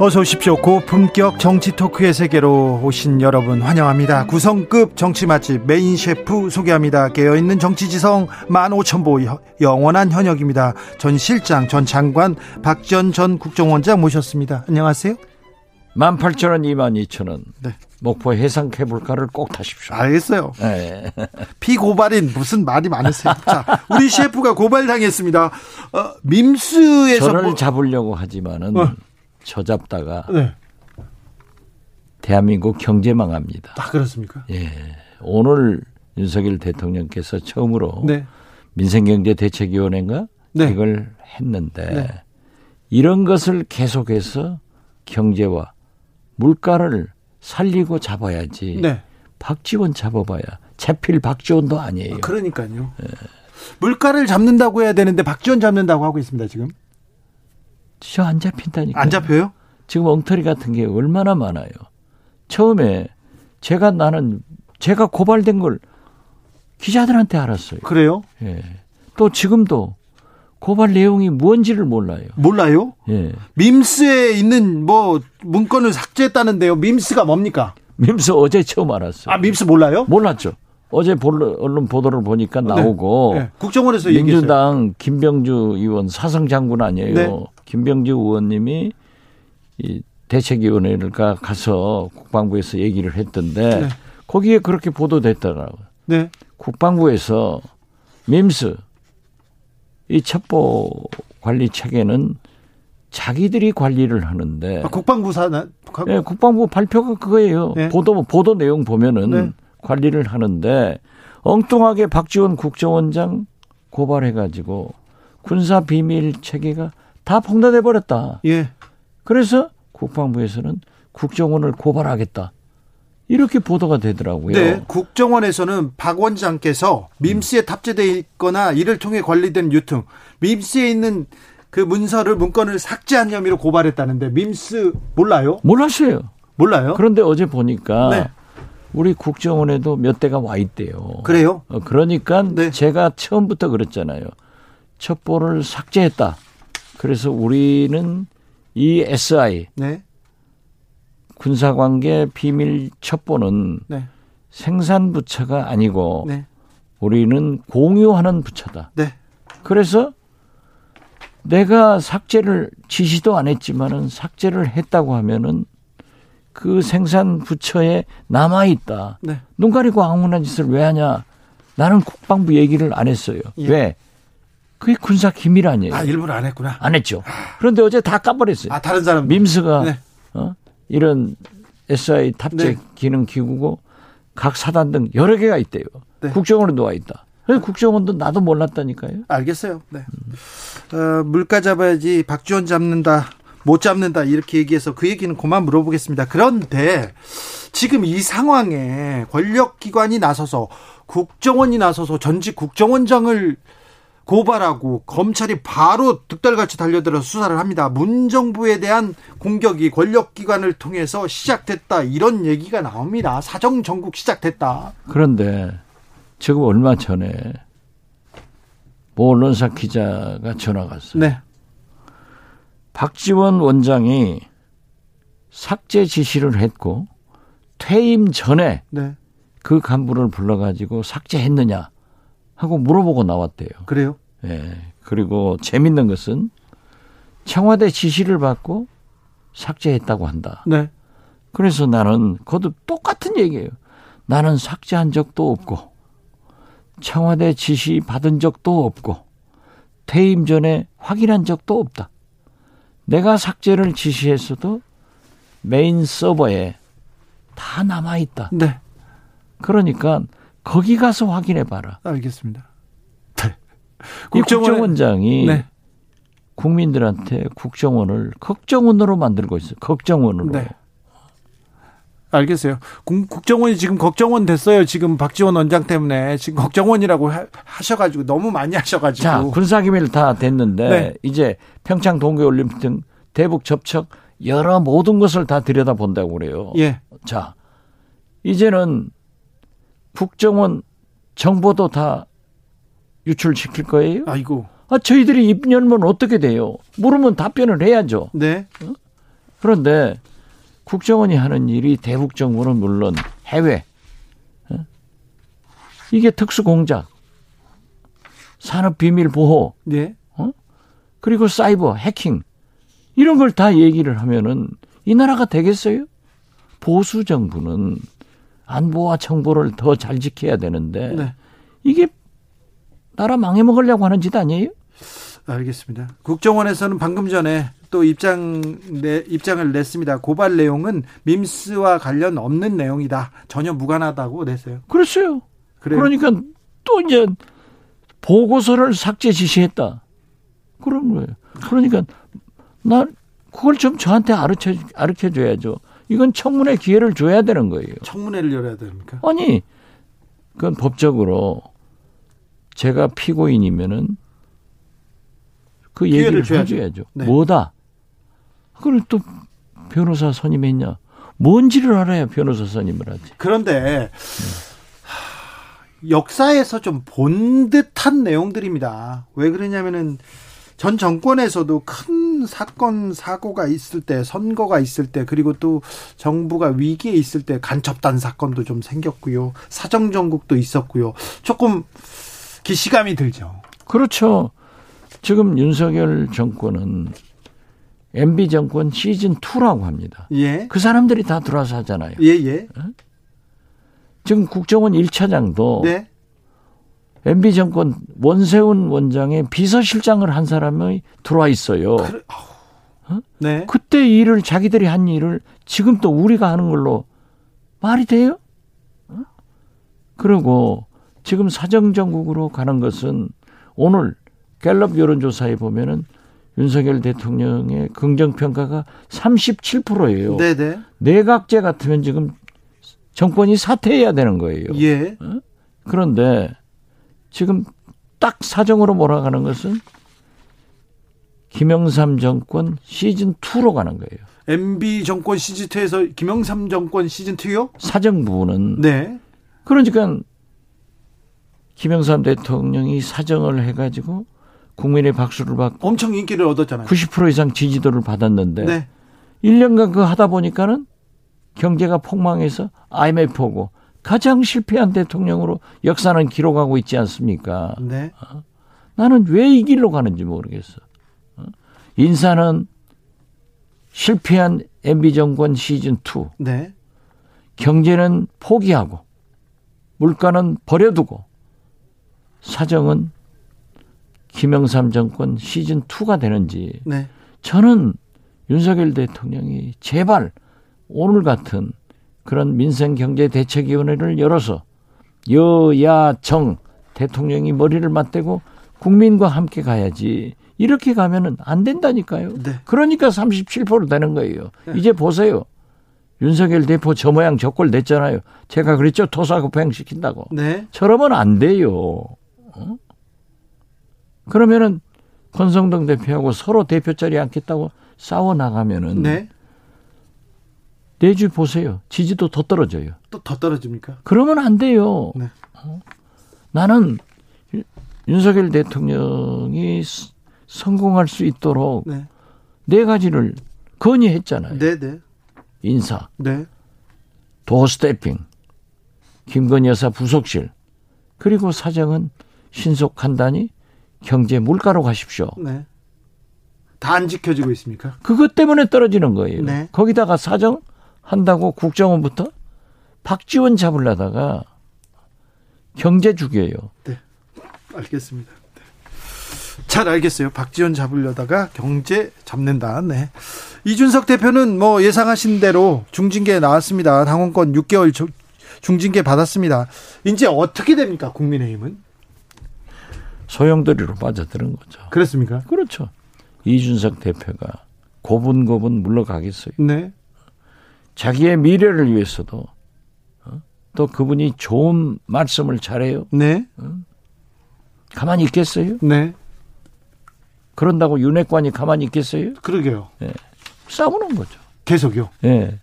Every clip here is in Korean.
어서 오십시오. 고품격 정치 토크의 세계로 오신 여러분 환영합니다. 구성급 정치 맛집 메인 셰프 소개합니다. 깨어있는 정치지성 15,000보 영원한 현역입니다. 전 실장, 전 장관, 박지원 전 국정원장 모셨습니다. 안녕하세요. 18,000원, 22,000원. 네. 목포 해상케이블카를 꼭 타십시오. 알겠어요. 네. 피고발인 무슨 말이 많으세요. 자, 우리 셰프가 고발당했습니다. 밈스에서 저를 잡으려고 하지만은 저 잡다가 네. 대한민국 경제 망합니다. 아, 그렇습니까? 예. 오늘 윤석열 대통령께서 처음으로 네. 민생경제대책위원회인가 네. 이걸 했는데 네. 이런 것을 계속해서 경제와 물가를 살리고 잡아야지. 네. 박지원 잡아봐야 채필 박지원도 아니에요. 아, 그러니까요. 예. 물가를 잡는다고 해야 되는데 박지원 잡는다고 하고 있습니다 지금. 저 안 잡힌다니까요. 안 잡혀요? 지금 엉터리 같은 게 얼마나 많아요. 처음에 제가 고발된 걸 기자들한테 알았어요. 그래요? 예. 또 지금도 고발 내용이 뭔지를 몰라요. 몰라요? 예. 밈스에 있는 문건을 삭제했다는데요. 밈스가 뭡니까? 밈스 어제 처음 알았어요. 아, 밈스 몰라요? 몰랐죠. 어제 언론 보도를 보니까 나오고 네. 네. 국정원에서 얘기했어요. 민주당 김병주 의원 사성장군 아니에요. 네. 김병주 의원님이 이 대책위원회를 가서 국방부에서 얘기를 했던데 네. 거기에 그렇게 보도됐더라고요. 네. 국방부에서 밈스 이 첩보 관리 체계는 자기들이 관리를 하는데 아, 네, 국방부 발표가 그거예요. 네. 보도 내용 보면은 네. 관리를 하는데 엉뚱하게 박지원 국정원장 고발해가지고 군사 비밀 체계가 다 폭로돼 버렸다. 예. 그래서 국방부에서는 국정원을 고발하겠다. 이렇게 보도가 되더라고요. 네, 국정원에서는 박 원장께서 밈스에 탑재돼 있거나 이를 통해 관리된 유통, 밈스에 있는 그 문건을 삭제한 혐의로 고발했다는데 밈스 몰라요? 몰랐어요. 몰라요? 그런데 어제 보니까. 네. 우리 국정원에도 몇 대가 와 있대요. 그래요? 그러니까 네. 제가 처음부터 그랬잖아요. 첩보를 삭제했다. 그래서 우리는 이 SI 네. 군사관계 비밀 첩보는 네. 생산 부처가 아니고 네. 우리는 공유하는 부처다. 네. 그래서 내가 삭제를 지시도 안 했지만은 삭제를 했다고 하면은 그 생산 부처에 남아있다. 네. 눈 가리고 아무런 짓을 왜 하냐. 나는 국방부 얘기를 안 했어요. 예. 왜? 그게 군사 기밀 아니에요. 아, 일부러 안 했구나. 안 했죠. 그런데 어제 다 까버렸어요. 아, 다른 사람. 밈스가 네. 이런 SI 탑재 네. 기능 기구고 각 사단 등 여러 개가 있대요. 네. 국정원에도 와 있다. 국정원도 나도 몰랐다니까요. 알겠어요. 네. 물가 잡아야지 박지원 잡는다. 못 잡는다 이렇게 얘기해서 그 얘기는 그만 물어보겠습니다. 그런데 지금 이 상황에 권력기관이 나서서 국정원이 나서서 전직 국정원장을 고발하고 검찰이 바로 득달같이 달려들어서 수사를 합니다. 문정부에 대한 공격이 권력기관을 통해서 시작됐다 이런 얘기가 나옵니다. 사정정국 시작됐다. 그런데 지금 얼마 전에 모 언론사 기자가 전화가 왔어요. 네. 박지원 원장이 삭제 지시를 했고 퇴임 전에 네. 그 간부를 불러가지고 삭제했느냐 하고 물어보고 나왔대요. 그래요? 예. 그리고 재밌는 것은 청와대 지시를 받고 삭제했다고 한다. 네. 그래서 나는 거듭 똑같은 얘기예요. 나는 삭제한 적도 없고 청와대 지시 받은 적도 없고 퇴임 전에 확인한 적도 없다. 내가 삭제를 지시했어도 메인 서버에 다 남아있다. 네. 그러니까 거기 가서 확인해봐라. 알겠습니다. 네. 국정원장이 네. 국민들한테 국정원을 걱정원으로 만들고 있어요. 걱정원으로. 네. 알겠어요. 국정원이 지금 걱정원 됐어요. 지금 박지원 원장 때문에 지금 걱정원이라고 하셔가지고 너무 많이 하셔가지고. 자, 군사기밀 다 됐는데 네. 이제 평창 동계올림픽 등 대북 접촉 여러 모든 것을 다 들여다본다고 그래요. 예. 자, 이제는 국정원 정보도 다 유출시킬 거예요? 아이고. 아, 저희들이 입 열면 어떻게 돼요? 물으면 답변을 해야죠. 네. 어? 그런데 국정원이 하는 일이 대북 정부는 물론 해외. 어? 이게 특수공작, 산업비밀보호, 네. 어? 그리고 사이버, 해킹. 이런 걸 다 얘기를 하면은 이 나라가 되겠어요? 보수 정부는 안보와 정보를 더 잘 지켜야 되는데 네. 이게 나라 망해먹으려고 하는 짓 아니에요? 알겠습니다. 국정원에서는 방금 전에 또 입장을 냈습니다. 고발 내용은 밈스와 관련 없는 내용이다. 전혀 무관하다고 냈어요. 그랬어요. 그래요. 그러니까 또 이제 보고서를 삭제 지시했다. 그런 거예요. 그러니까 나 그걸 좀 저한테 가르쳐줘야죠. 이건 청문회 기회를 줘야 되는 거예요. 청문회를 열어야 됩니까? 아니, 그건 법적으로 제가 피고인이면은 그 얘기를 해줘야죠. 네. 뭐다? 그걸 또 변호사 선임했냐? 뭔지를 알아야 변호사 선임을 하지. 그런데 역사에서 좀 본 듯한 내용들입니다. 왜 그러냐면은 전 정권에서도 큰 사건 사고가 있을 때, 선거가 있을 때, 그리고 또 정부가 위기에 있을 때 간첩단 사건도 좀 생겼고요. 사정정국도 있었고요. 조금 기시감이 들죠. 그렇죠. 지금 윤석열 정권은 MB 정권 시즌2라고 합니다. 예. 그 사람들이 다 들어와서 하잖아요. 예예. 어? 지금 국정원 1차장도 네. MB 정권 원세훈 원장의 비서실장을 한 사람이 들어와 있어요. 그래, 어? 네. 그때 일을 자기들이 한 일을 지금 또 우리가 하는 걸로 말이 돼요? 어? 그리고 지금 사정정국으로 가는 것은 오늘 갤럽 여론조사에 보면은 윤석열 대통령의 긍정평가가 37%예요. 네네. 내각제 같으면 지금 정권이 사퇴해야 되는 거예요. 예. 어? 그런데 지금 딱 사정으로 몰아가는 것은 김영삼 정권 시즌2로 가는 거예요. MB 정권 시즌2에서 김영삼 정권 시즌2요? 사정부는. 네. 그러니까 김영삼 대통령이 사정을 해가지고 국민의 박수를 받고. 엄청 인기를 얻었잖아요. 90% 이상 지지도를 받았는데. 네. 1년간 그거 하다 보니까는 경제가 폭망해서 IMF 오고. 가장 실패한 대통령으로 역사는 기록하고 있지 않습니까? 네. 어? 나는 왜 이 길로 가는지 모르겠어. 어? 인사는 실패한 MB 정권 시즌2. 네. 경제는 포기하고 물가는 버려두고 사정은 김영삼 정권 시즌2가 되는지. 네. 저는 윤석열 대통령이 제발 오늘 같은 그런 민생경제대책위원회를 열어서 여야정 대통령이 머리를 맞대고 국민과 함께 가야지. 이렇게 가면은 안 된다니까요. 네. 그러니까 37% 되는 거예요. 네. 이제 보세요. 윤석열 대표 저 모양 저꼴 냈잖아요. 제가 그랬죠. 토사구팽 시킨다고. 네. 저러면 안 돼요. 어? 그러면은 권성동 대표하고 서로 대표 자리에 앉겠다고 싸워 나가면은. 네. 내주 보세요. 지지도 더 떨어져요. 또 더 떨어집니까? 그러면 안 돼요. 네. 어? 나는 윤석열 대통령이 성공할 수 있도록 네, 네 가지를 건의했잖아요. 네네. 인사, 네, 도어 스태핑, 김건희 여사 부속실, 그리고 사정은 신속 간단히 경제 물가로 가십시오. 네. 다 안 지켜지고 있습니까? 그것 때문에 떨어지는 거예요. 네. 거기다가 사정 한다고 국정원부터 박지원 잡으려다가 경제 죽여요. 네, 알겠습니다. 네. 잘 알겠어요. 박지원 잡으려다가 경제 잡는다. 네. 이준석 대표는 뭐 예상하신 대로 중징계 나왔습니다. 당원권 6개월 중징계 받았습니다. 이제 어떻게 됩니까? 국민의힘은? 소용돌이로 빠져드는 거죠. 그렇습니까? 그렇죠. 이준석 대표가 고분고분 물러가겠어요. 네. 자기의 미래를 위해서도 또 그분이 좋은 말씀을 잘해요. 네. 가만히 있겠어요? 네. 그런다고 윤핵관이 가만히 있겠어요? 그러게요. 네. 싸우는 거죠. 계속요? 네.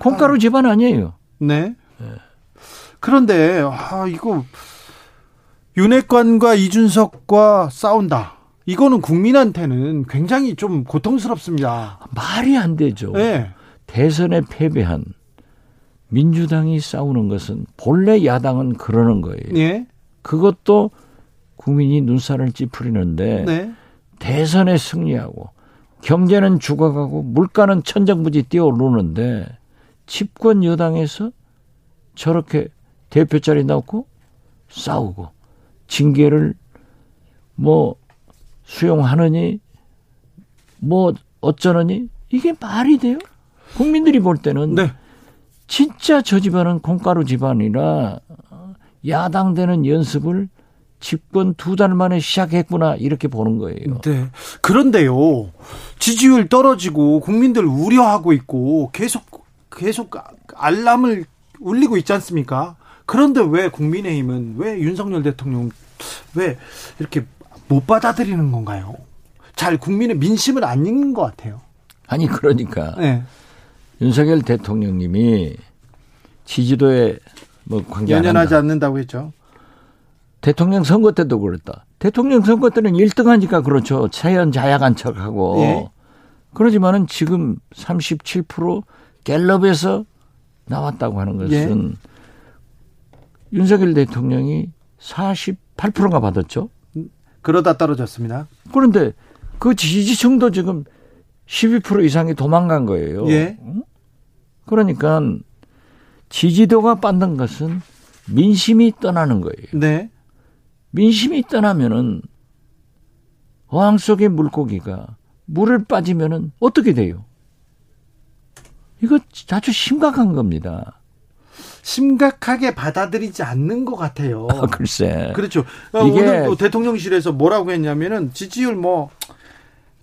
콩가루 집안 아니에요. 네. 네. 그런데 아 이거 윤핵관과 이준석과 싸운다. 이거는 국민한테는 굉장히 좀 고통스럽습니다. 말이 안 되죠. 네. 대선에 패배한 민주당이 싸우는 것은 본래 야당은 그러는 거예요. 네. 그것도 국민이 눈살을 찌푸리는데 네. 대선에 승리하고 경제는 죽어가고 물가는 천정부지 뛰어오르는데 집권 여당에서 저렇게 대표자리 넣고 싸우고 징계를 뭐 수용하느니 뭐 어쩌느니 이게 말이 돼요? 국민들이 볼 때는 네. 진짜 저 집안은 콩가루 집안이라 야당 되는 연습을 집권 2달 만에 시작했구나 이렇게 보는 거예요. 네. 그런데요. 지지율 떨어지고 국민들 우려하고 있고 계속 알람을 울리고 있지 않습니까? 그런데 왜 국민의힘은 왜 윤석열 대통령 왜 이렇게 못 받아들이는 건가요? 잘 국민의 민심을 안 읽는 것 같아요. 아니 그러니까 네. 윤석열 대통령님이 지지도에 뭐 관계 연연하지 않는다고 했죠. 대통령 선거 때도 그랬다. 대통령 선거 때는 1등 하니까 그렇죠. 자연자약한 척하고. 예. 그러지만은 지금 37% 갤럽에서 나왔다고 하는 것은 예. 윤석열 대통령이 48%가 받았죠. 그러다 떨어졌습니다. 그런데 그 지지층도 지금 12% 이상이 도망간 거예요. 예. 그러니까 지지도가 빠진 것은 민심이 떠나는 거예요. 네. 민심이 떠나면은 어항 속의 물고기가 물을 빠지면은 어떻게 돼요? 이거 아주 심각한 겁니다. 심각하게 받아들이지 않는 것 같아요. 아, 글쎄. 그렇죠. 오늘 또 대통령실에서 뭐라고 했냐면은 지지율 뭐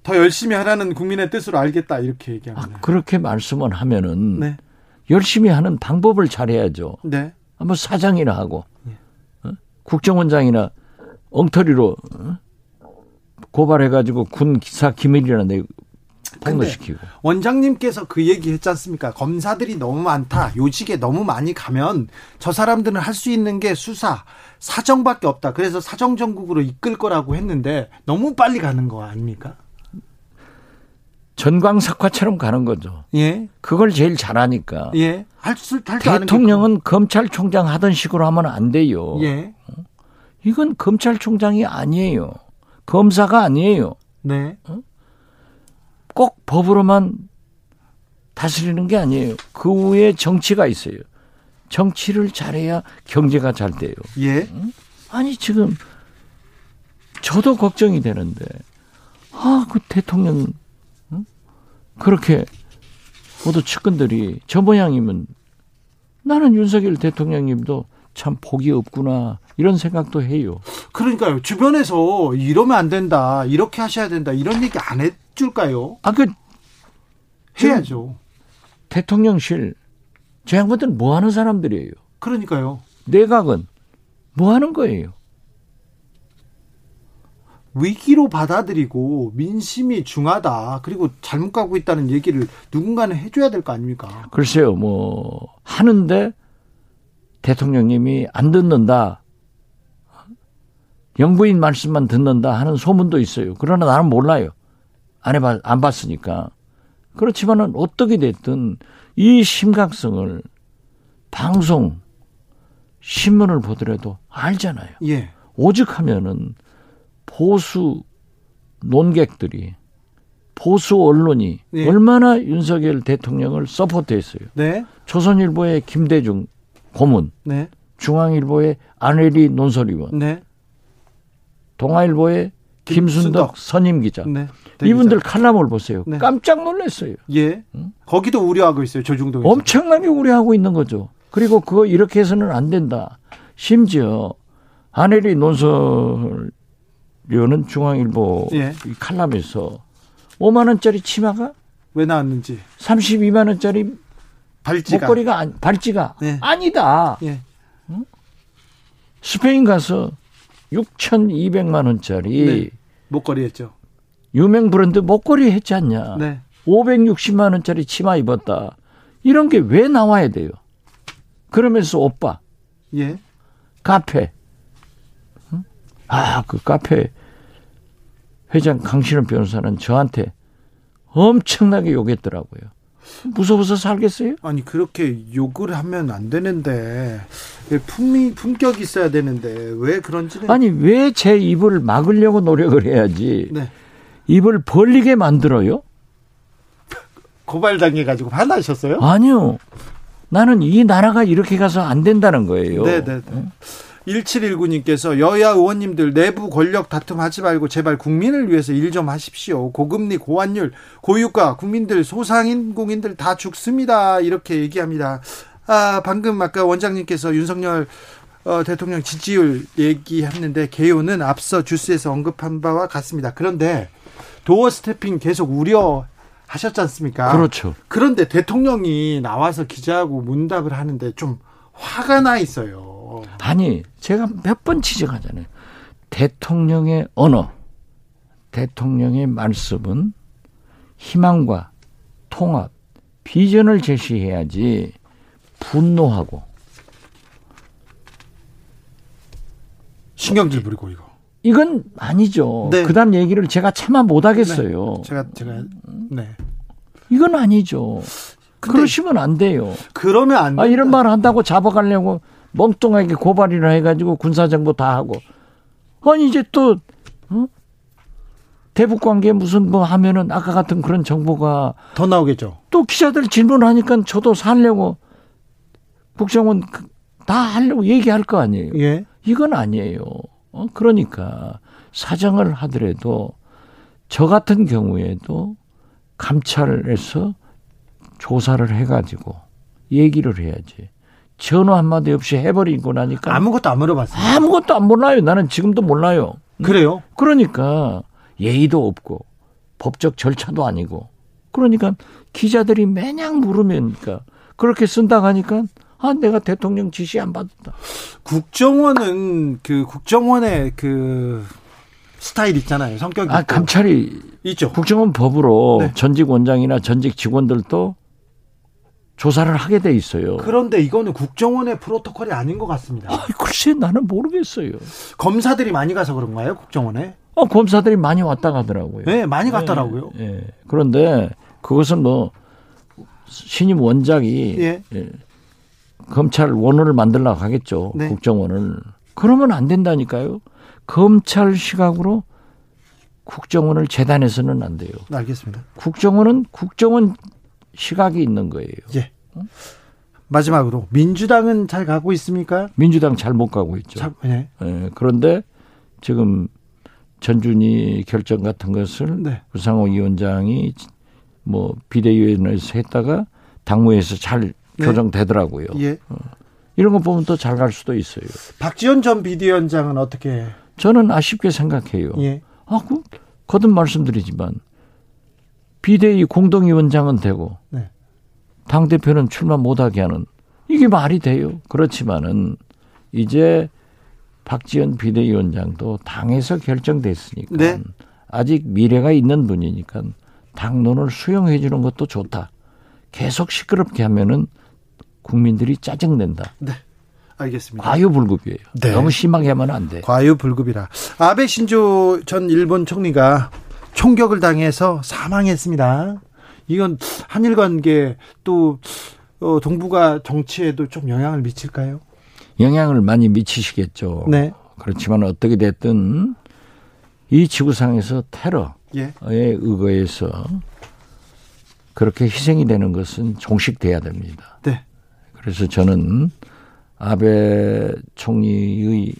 더 열심히 하라는 국민의 뜻으로 알겠다 이렇게 얘기합니다. 아, 그렇게 말씀을 하면은 네. 열심히 하는 방법을 잘해야죠. 네. 한번 사장이나 하고. 네. 국정원장이나 엉터리로 고발해가지고 군 기사 기밀이나 내고 폭로시키고. 원장님께서 그 얘기 했지 않습니까? 검사들이 너무 많다. 요직에 너무 많이 가면 저 사람들은 할 수 있는 게 수사, 사정밖에 없다. 그래서 사정정국으로 이끌 거라고 했는데 너무 빨리 가는 거 아닙니까? 전광석화처럼 가는 거죠. 예. 그걸 제일 잘하니까. 예. 대통령은 검찰총장 하던 식으로 하면 안 돼요. 예. 이건 검찰총장이 아니에요. 검사가 아니에요. 네. 꼭 법으로만 다스리는 게 아니에요. 그 후에 정치가 있어요. 정치를 잘해야 경제가 잘 돼요. 예. 아니 지금 저도 걱정이 되는데 아, 그 대통령 그렇게 모두 측근들이 저 모양이면 나는 윤석열 대통령님도 참 복이 없구나 이런 생각도 해요. 그러니까요. 주변에서 이러면 안 된다. 이렇게 하셔야 된다. 이런 얘기 안 해줄까요? 아, 해야죠. 대통령실 저 양반들은 뭐 하는 사람들이에요. 그러니까요. 내각은 뭐 하는 거예요. 위기로 받아들이고 민심이 중하다. 그리고 잘못 가고 있다는 얘기를 누군가는 해줘야 될 거 아닙니까? 글쎄요. 뭐 하는데 대통령님이 안 듣는다. 영부인 말씀만 듣는다 하는 소문도 있어요. 그러나 나는 몰라요. 안 봤으니까. 그렇지만은 어떻게 됐든 이 심각성을 방송, 신문을 보더라도 알잖아요. 예. 오죽하면은 보수 논객들이 보수 언론이 네. 얼마나 윤석열 대통령을 서포트했어요. 네. 조선일보의 김대중 고문, 네. 중앙일보의 안혜리 논설위원, 네. 동아일보의 김순덕 선임기자. 네. 이분들 칼럼을 보세요. 네. 깜짝 놀랐어요. 예. 응? 거기도 우려하고 있어요. 조중동에서. 엄청나게 우려하고 있는 거죠. 그리고 그거 이렇게 해서는 안 된다. 심지어 안혜리 논설 료는 중앙일보 예. 칼럼에서 5만 원짜리 치마가 왜 나왔는지 32만 원짜리 발찌가. 목걸이가 아니, 발찌가 네. 아니다. 네. 응? 스페인 가서 6,200만 원짜리 네. 목걸이 했죠. 유명 브랜드 목걸이 했지 않냐. 네. 560만 원짜리 치마 입었다. 이런 게 왜 나와야 돼요? 그러면서 오빠. 예. 카페. 응? 아, 그 카페 회장 강신원 변호사는 저한테 엄청나게 욕했더라고요. 무서워서 살겠어요? 아니 그렇게 욕을 하면 안 되는데 품격이 있어야 되는데 왜 그런지는 아니 왜 제 입을 막으려고 노력을 해야지 네. 입을 벌리게 만들어요? 고발당해가지고 화나셨어요? 아니요. 나는 이 나라가 이렇게 가서 안 된다는 거예요. 네네네. 응? 1719님께서 여야 의원님들 내부 권력 다툼하지 말고 제발 국민을 위해서 일 좀 하십시오. 고금리, 고환율, 고유가, 국민들, 소상인공인들 다 죽습니다. 이렇게 얘기합니다. 아, 방금 아까 원장님께서 윤석열 대통령 지지율 얘기했는데 개요는 앞서 주스에서 언급한 바와 같습니다. 그런데 도어 스태핑 계속 우려하셨지 않습니까? 그렇죠. 그런데 대통령이 나와서 기자하고 문답을 하는데 좀 화가 나 있어요. 아니 제가 몇 번 지적하잖아요. 대통령의 언어, 대통령의 말씀은 희망과 통합, 비전을 제시해야지 분노하고 신경질 부리고 이거 이건 아니죠. 네. 그다음 얘기를 제가 차마 못하겠어요. 네. 제가 네 이건 아니죠. 그러시면 안 돼요. 그러면 안 돼요. 아, 이런 말 한다고 잡아가려고. 멍뚱하게 고발이라 해가지고 군사정보 다 하고 아니 이제 또 어? 대북 관계 무슨 뭐 하면은 아까 같은 그런 정보가 더 나오겠죠. 또 기자들 질문하니까 저도 살려고 국정원 다 하려고 얘기할 거 아니에요. 예. 이건 아니에요. 그러니까 사정을 하더라도 저 같은 경우에도 감찰해서 조사를 해가지고 얘기를 해야지. 전화 한마디 없이 해버리고 나니까. 아무것도 안 물어봤어요. 아무것도 안 몰라요. 나는 지금도 몰라요. 그래요? 그러니까 예의도 없고 법적 절차도 아니고 그러니까 기자들이 매냥 물으니까 그렇게 쓴다고 하니까 아, 내가 대통령 지시 안 받았다. 국정원은 그 국정원의 그 스타일 있잖아요. 성격이. 아, 감찰이 있죠. 국정원 법으로 네. 전직 원장이나 전직 직원들도 조사를 하게 돼 있어요. 그런데 이거는 국정원의 프로토콜이 아닌 것 같습니다. 아, 글쎄 나는 모르겠어요. 검사들이 많이 가서 그런가요? 국정원에? 검사들이 많이 왔다 가더라고요. 네. 많이 갔더라고요. 네. 그런데 그것은 뭐 신임 원장이 예. 예, 검찰 원원을 만들려고 하겠죠. 네. 국정원을. 그러면 안 된다니까요. 검찰 시각으로 국정원을 재단해서는 안 돼요. 알겠습니다. 국정원은 국정원 시각이 있는 거예요. 예. 마지막으로 민주당은 잘 가고 있습니까? 민주당 잘 못 가고 있죠. 네. 예, 그런데 지금 전준희 결정 같은 것을 네. 우상호 위원장이 뭐 비대위원회에서 했다가 당무에서 잘 네. 교정되더라고요. 예. 이런 거 보면 더 잘 갈 수도 있어요. 박지원 전 비대위원장은 어떻게 해요? 저는 아쉽게 생각해요. 예. 아, 거듭 말씀드리지만 비대위 공동위원장은 되고 네. 당대표는 출마 못하게 하는 이게 말이 돼요. 그렇지만은 이제 박지원 비대위원장도 당에서 결정됐으니까 네. 아직 미래가 있는 분이니까 당론을 수용해 주는 것도 좋다. 계속 시끄럽게 하면은 국민들이 짜증낸다. 네. 알겠습니다. 과유불급이에요. 네. 너무 심하게 하면 안 돼. 과유불급이라. 아베 신조 전 일본 총리가 총격을 당해서 사망했습니다. 이건 한일 관계 또 동북아 정치에도 좀 영향을 미칠까요? 영향을 많이 미치시겠죠. 네. 그렇지만 어떻게 됐든 이 지구상에서 테러에 예. 의거해서 그렇게 희생이 되는 것은 종식돼야 됩니다. 네. 그래서 저는 아베 총리의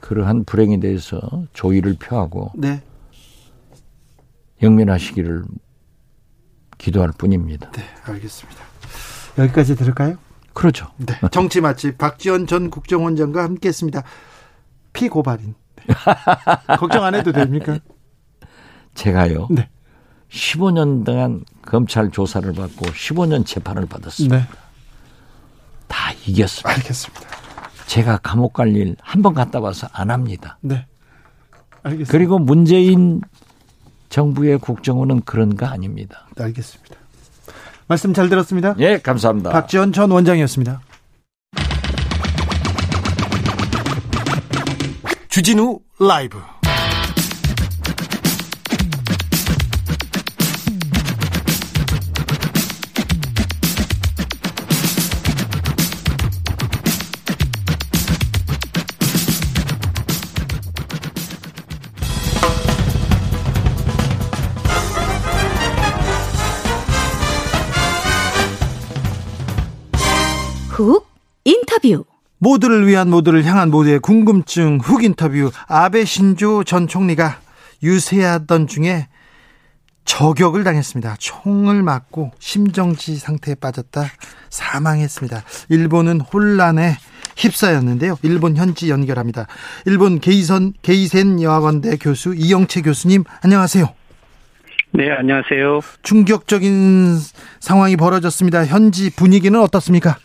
그러한 불행에 대해서 조의를 표하고 네. 영면하시기를 기도할 뿐입니다. 네, 알겠습니다. 여기까지 들을까요? 그렇죠. 네, 정치 맛집 박지원 전 국정원장과 함께했습니다. 피고발인. 네. 걱정 안 해도 됩니까? 제가요. 네. 15년 동안 검찰 조사를 받고 15년 재판을 받았습니다. 네. 이겼습니다. 알겠습니다. 제가 감옥 갈 일 한 번 갔다 와서 안 합니다. 네. 알겠습니다. 그리고 문재인 정부의 국정원은 그런 거 아닙니다. 알겠습니다. 말씀 잘 들었습니다. 예, 감사합니다. 박지원 전 원장이었습니다. 주진우 라이브. 훅 인터뷰. 모두를 위한, 모두를 향한, 모두의 궁금증 훅 인터뷰. 아베 신조 전 총리가 유세하던 중에 저격을 당했습니다. 총을 맞고 심정지 상태에 빠졌다 사망했습니다. 일본은 혼란에 휩싸였는데요. 일본 현지 연결합니다. 일본 게이센 여학원대 교수 이영채 교수님, 안녕하세요. 네, 안녕하세요. 충격적인 상황이 벌어졌습니다. 현지 분위기는 어떻습니까?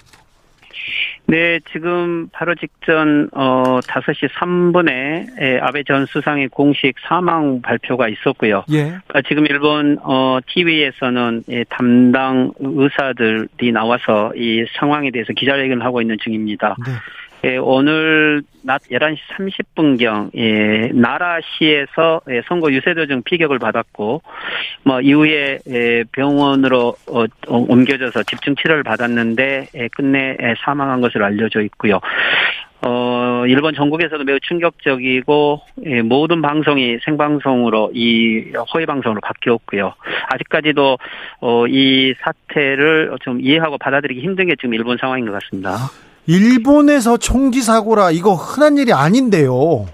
네, 지금 바로 직전 5시 3분에 아베 전 수상의 공식 사망 발표가 있었고요. 예. 지금 일본 TV에서는 담당 의사들이 나와서 이 상황에 대해서 기자회견을 하고 있는 중입니다. 네. 오늘 낮 11시 30분경 나라시에서 선거 유세도중 피격을 받았고, 뭐 이후에 병원으로 옮겨져서 집중 치료를 받았는데 끝내 사망한 것으로 알려져 있고요. 일본 전국에서도 매우 충격적이고, 모든 방송이 생방송으로, 이 허위 방송으로 바뀌었고요. 아직까지도 이 사태를 좀 이해하고 받아들이기 힘든 게 지금 일본 상황인 것 같습니다. 일본에서 총기 사고라, 이거 흔한 일이 아닌데요.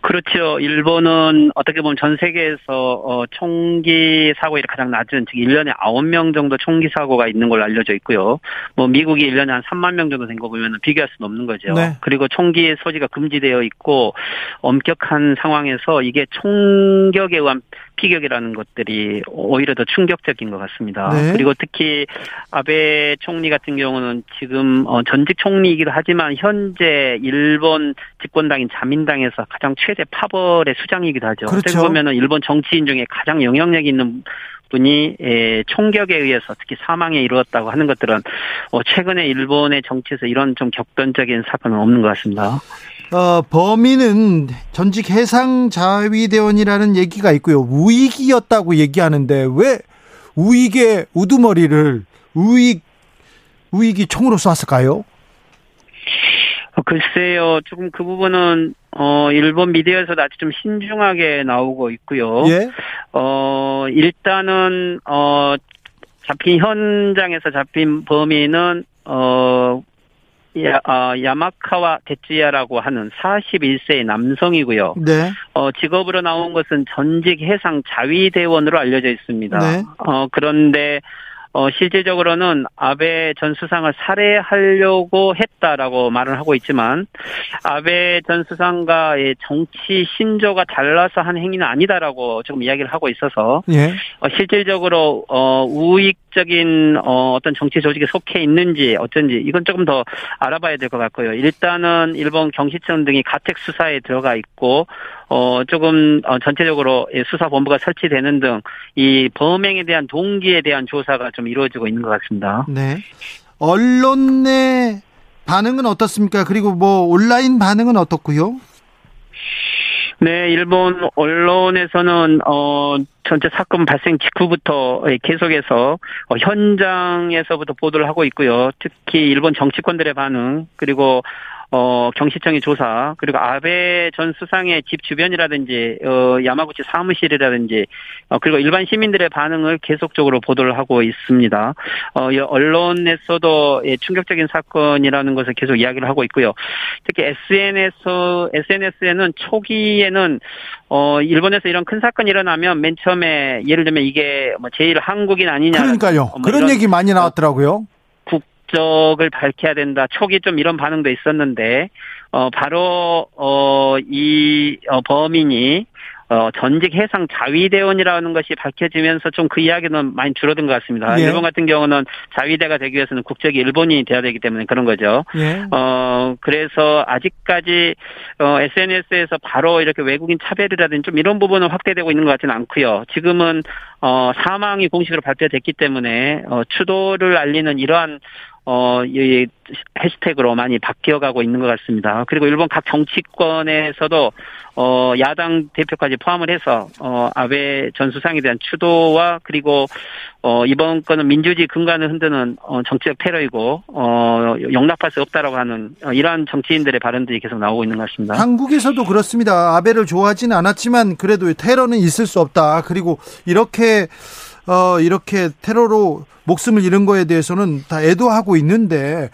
그렇죠. 일본은 어떻게 보면 전 세계에서 총기 사고율이 가장 낮은, 즉 1년에 9명 정도 총기 사고가 있는 걸로 알려져 있고요. 뭐 미국이 1년에 한 3만 명 정도 된 거 보면 비교할 수는 없는 거죠. 네. 그리고 총기의 소지가 금지되어 있고, 엄격한 상황에서 이게 총격에 의한 피격이라는 것들이 오히려 더 충격적인 것 같습니다. 네. 그리고 특히 아베 총리 같은 경우는 지금 전직 총리이기도 하지만 현재 일본 집권당인 자민당에서 가장 최대 파벌의 수장이기도 하죠. 그렇죠. 어떻게 보면 일본 정치인 중에 가장 영향력이 있는 분이 총격에 의해서 특히 사망에 이르렀다고 하는 것들은 최근에 일본의 정치에서 이런 좀 격변적인 사건은 없는 것 같습니다. 범인은 전직 해상자위대원이라는 얘기가 있고요. 우익이었다고 얘기하는데, 왜 우익의 우두머리를 우익이 총으로 쐈을까요? 글쎄요, 조금 그 부분은 일본 미디어에서도 아주 좀 신중하게 나오고 있고요. 예? 일단은 잡힌 현장에서 잡힌 범인은 야마카와 데츠야라고 하는 41세의 남성이고요. 네. 직업으로 나온 것은 전직 해상 자위대원으로 알려져 있습니다. 네. 그런데 실질적으로는 아베 전 수상을 살해하려고 했다라고 말을 하고 있지만, 아베 전 수상과의 정치 신조가 달라서 한 행위는 아니다라고 지금 이야기를 하고 있어서, 예. 실질적으로 우익적인 어떤 정치 조직에 속해 있는지 어쩐지 이건 조금 더 알아봐야 될 것 같고요. 일단은 일본 경시청 등이 가택 수사에 들어가 있고, 조금 전체적으로 수사본부가 설치되는 등 이 범행에 대한 동기에 대한 조사가 좀 이루어지고 있는 것 같습니다. 네. 언론의 반응은 어떻습니까? 그리고 뭐 온라인 반응은 어떻고요? 네, 일본 언론에서는 전체 사건 발생 직후부터 계속해서 현장에서부터 보도를 하고 있고요. 특히 일본 정치권들의 반응, 그리고 경시청의 조사, 그리고 아베 전 수상의 집 주변이라든지 야마구치 사무실이라든지, 그리고 일반 시민들의 반응을 계속적으로 보도를 하고 있습니다. 언론에서도 충격적인 사건이라는 것을 계속 이야기를 하고 있고요. 특히 SNS에는 초기에는 일본에서 이런 큰 사건이 일어나면 맨 처음에 예를 들면 이게 뭐 제일 한국인 아니냐, 그러니까요, 그런 얘기 많이 나왔더라고요. 적을 밝혀야 된다. 초기 좀 이런 반응도 있었는데, 바로 범인이 전직 해상 자위대원이라는 것이 밝혀지면서 좀 그 이야기는 많이 줄어든 것 같습니다. 예. 일본 같은 경우는 자위대가 되기 위해서는 국적이 일본인이 돼야 되기 때문에 그런 거죠. 예. 그래서 아직까지 SNS에서 바로 이렇게 외국인 차별이라든지 좀 이런 부분은 확대되고 있는 것 같지는 않고요. 지금은 사망이 공식으로 발표됐기 때문에 추도를 알리는 이러한 이 해시태그로 많이 바뀌어가고 있는 것 같습니다. 그리고 일본 각 정치권에서도 야당 대표까지 포함을 해서 아베 전 수상에 대한 추도와 그리고 이번 건은 민주주의 근간을 흔드는 정치적 테러이고 용납할 수 없다라고 하는 이러한 정치인들의 발언들이 계속 나오고 있는 것 같습니다. 한국에서도 그렇습니다. 아베를 좋아하지는 않았지만 그래도 테러는 있을 수 없다. 그리고 이렇게 테러로 목숨을 잃은 거에 대해서는 다 애도하고 있는데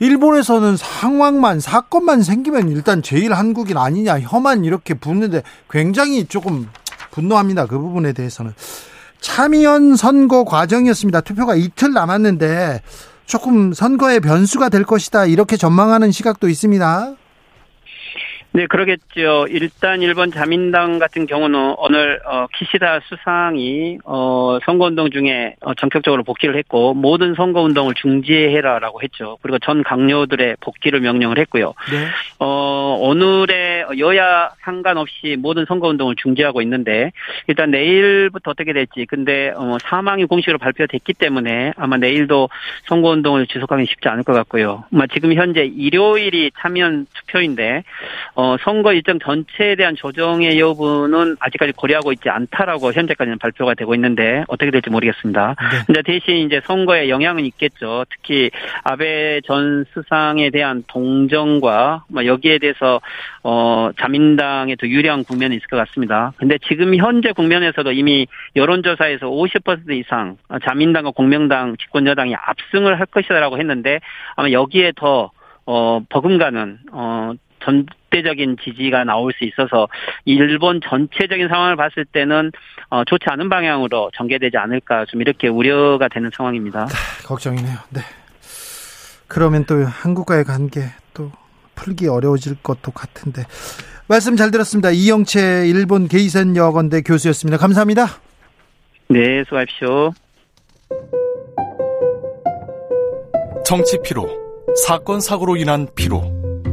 일본에서는 사건만 생기면 일단 제일 한국인 아니냐 혐한 이렇게 붙는데 굉장히 조금 분노합니다. 그 부분에 대해서는. 참의원 선거 과정이었습니다. 투표가 이틀 남았는데 조금 선거의 변수가 될 것이다 이렇게 전망하는 시각도 있습니다. 네, 그러겠죠. 일단 일본 자민당 같은 경우는 오늘 키시다 수상이 선거운동 중에 전격적으로 복귀를 했고 모든 선거운동을 중지해라라고 했죠. 그리고 전 강요들의 복귀를 명령을 했고요. 네. 오늘의 여야 상관없이 모든 선거운동을 중지하고 있는데 일단 내일부터 어떻게 될지. 근데 사망이 공식으로 발표됐기 때문에 아마 내일도 선거운동을 지속하기 쉽지 않을 것 같고요. 아마 지금 현재 일요일이 참여연 투표인데 선거 일정 전체에 대한 조정의 여부는 아직까지 고려하고 있지 않다라고 현재까지는 발표가 되고 있는데 어떻게 될지 모르겠습니다. 네. 근데 대신 이제 선거에 영향은 있겠죠. 특히 아베 전 수상에 대한 동정과 여기에 대해서 자민당에 더 유리한 국면이 있을 것 같습니다. 근데 지금 현재 국면에서도 이미 여론조사에서 50% 이상 자민당과 공명당 집권여당이 압승을 할 것이라고 했는데 아마 여기에 더 버금가는 전대적인 지지가 나올 수 있어서 일본 전체적인 상황을 봤을 때는 좋지 않은 방향으로 전개되지 않을까 좀 이렇게 우려가 되는 상황입니다. 걱정이네요. 네. 그러면 또 한국과의 관계 또 풀기 어려워질 것도 같은데 말씀 잘 들었습니다. 이영채 일본 게이센 여학원대 교수였습니다. 감사합니다. 네, 수고하십시오. 정치 피로, 사건 사고로 인한 피로,